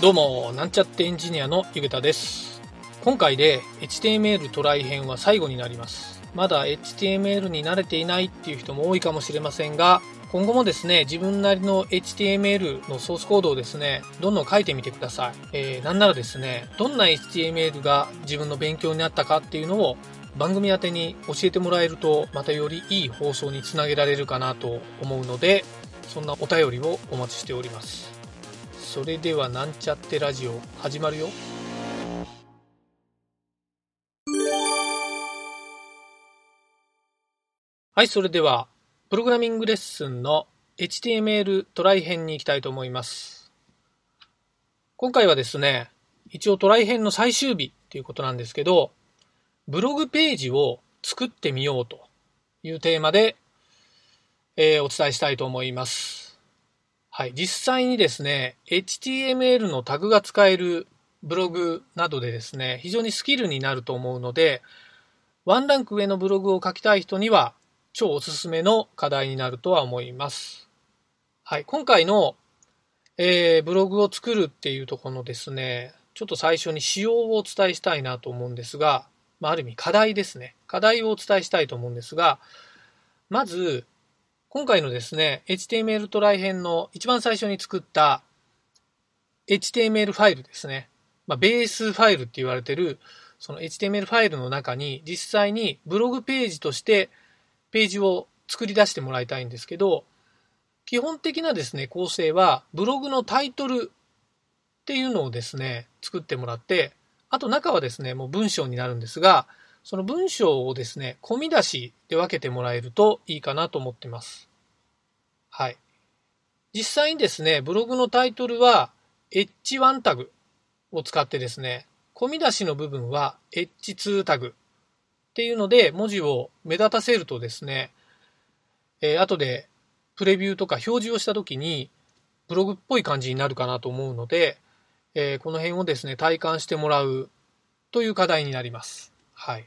どうも、なんちゃってエンジニアのゆげたです。今回で HTML トライ編は最後になります。まだ HTML に慣れていないっていう人も多いかもしれませんが、今後もですね、自分なりの HTML のソースコードをですね、どんどん書いてみてください。なんならですね、どんな HTML が自分の勉強になったかっていうのを番組宛てに教えてもらえると、またよりいい放送につなげられるかなと思うので、そんなお便りをお待ちしております。それではなんちゃってラジオ始まるよ。はい、それではプログラミングレッスンの HTML トライ編に行きたいと思います。今回はですね、一応トライ編の最終日ということなんですけど、ブログページを作ってみようというテーマで、お伝えしたいと思います。はい、実際にですね、HTML のタグが使えるブログなどでですね、非常にスキルになると思うので、ワンランク上のブログを書きたい人には超おすすめの課題になるとは思います。はい、今回の、ブログを作るっていうところのですね、ちょっと最初に仕様をお伝えしたいなと思うんですが、ある意味課題ですね。課題をお伝えしたいと思うんですが、まず今回のですね、HTML トライ編の一番最初に作った HTML ファイルですね。ベースファイルって言われてるその HTML ファイルの中に実際にブログページとしてページを作り出してもらいたいんですけど、基本的なですね、構成はブログのタイトルっていうのをですね、作ってもらって、あと中はですね、もう文章になるんですが、その文章をですね、込み出しで分けてもらえるといいかなと思っています。はい。実際にですね、ブログのタイトルは H1 タグを使ってですね、込み出しの部分は H2 タグっていうので文字を目立たせるとですね、後でプレビューとか表示をしたときにブログっぽい感じになるかなと思うので、この辺をですね、体感してもらうという課題になります。はい。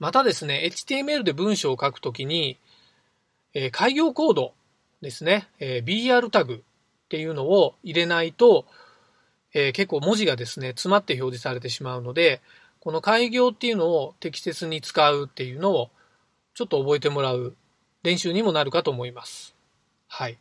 またですね、HTML で文章を書くときに、開業コードですね、BR タグっていうのを入れないと、結構文字がですね、詰まって表示されてしまうので、この開業っていうのを適切に使うっていうのをちょっと覚えてもらう練習にもなるかと思います。はい。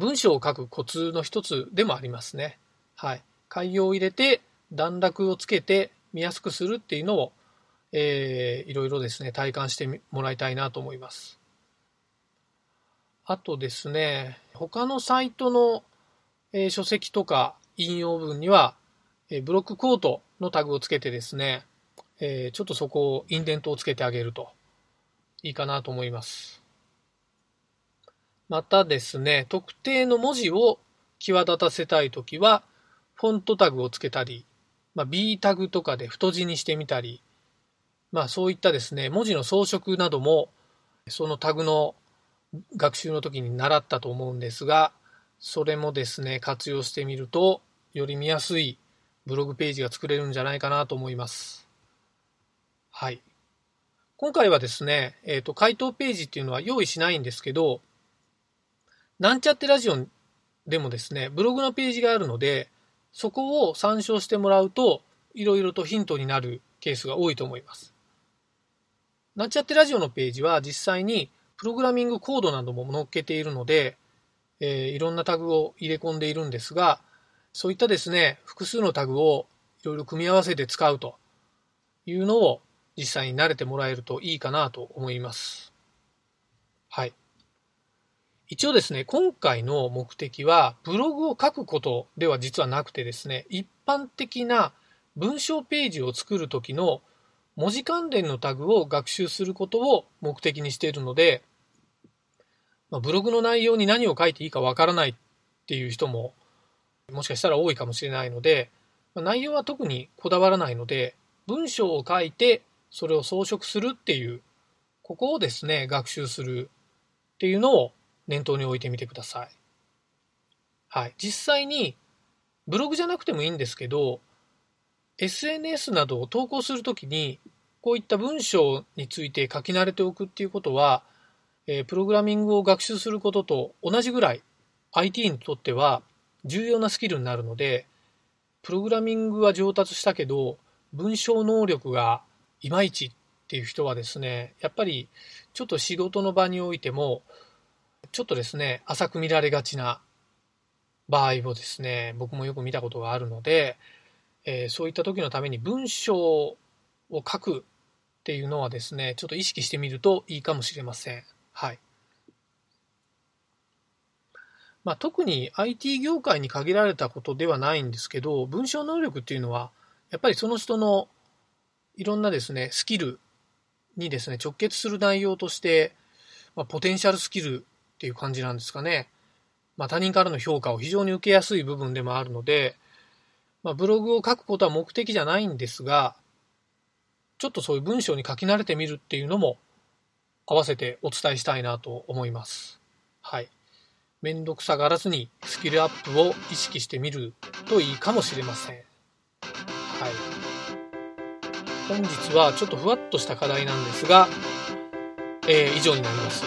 文章を書くコツの一つでもありますね。はい。開業を入れて段落をつけて見やすくするっていうのを、いろいろですね、体感してもらいたいなと思います。あとですね、他のサイトの、書籍とか引用文には、ブロックコートのタグをつけてですね、ちょっとそこをインデントをつけてあげるといいかなと思います。またですね、特定の文字を際立たせたいときはフォントタグをつけたり、B タグとかで太字にしてみたり、そういったですね、文字の装飾などもそのタグの学習の時に習ったと思うんですが、それもですね、活用してみるとより見やすいブログページが作れるんじゃないかなと思います。はい。今回はですね、回答ページっていうのは用意しないんですけど、なんちゃってラジオでもですね、ブログのページがあるので、そこを参照してもらうと、いろいろとヒントになるケースが多いと思います。なんちゃってラジオのページは実際にプログラミングコードなども載っけているので、いろんなタグを入れ込んでいるんですが、そういったですね、複数のタグをいろいろ組み合わせて使うというのを実際に慣れてもらえるといいかなと思います。はい。一応ですね、今回の目的はブログを書くことでは実はなくてですね、一般的な文章ページを作るときの文字関連のタグを学習することを目的にしているので、ブログの内容に何を書いていいかわからないっていう人ももしかしたら多いかもしれないので、内容は特にこだわらないので、文章を書いてそれを装飾するっていう、ここをですね、学習するっていうのを念頭に置いてみてください。はい、実際にブログじゃなくてもいいんですけど、 SNS などを投稿するときにこういった文章について書き慣れておくっていうことは、プログラミングを学習することと同じぐらい IT にとっては重要なスキルになるので、プログラミングは上達したけど文章能力がいまいちっていう人はですね、やっぱりちょっと仕事の場においてもちょっとですね、浅く見られがちな場合をですね、僕もよく見たことがあるので、そういった時のために文章を書くっていうのはですね、ちょっと意識してみるといいかもしれません。はい。まあ、特に IT 業界に限られたことではないんですけど、文章能力っていうのはやっぱりその人のいろんなですねスキルにですね直結する内容として、まあ、ポテンシャルスキルっていう感じなんですかね。まあ、他人からの評価を非常に受けやすい部分でもあるので、まあ、ブログを書くことは目的じゃないんですが、ちょっとそういう文章に書き慣れてみるっていうのも合わせてお伝えしたいなと思います。はい。めんどくさがらずにスキルアップを意識してみるといいかもしれません。はい。本日はちょっとふわっとした課題なんですが、以上になります。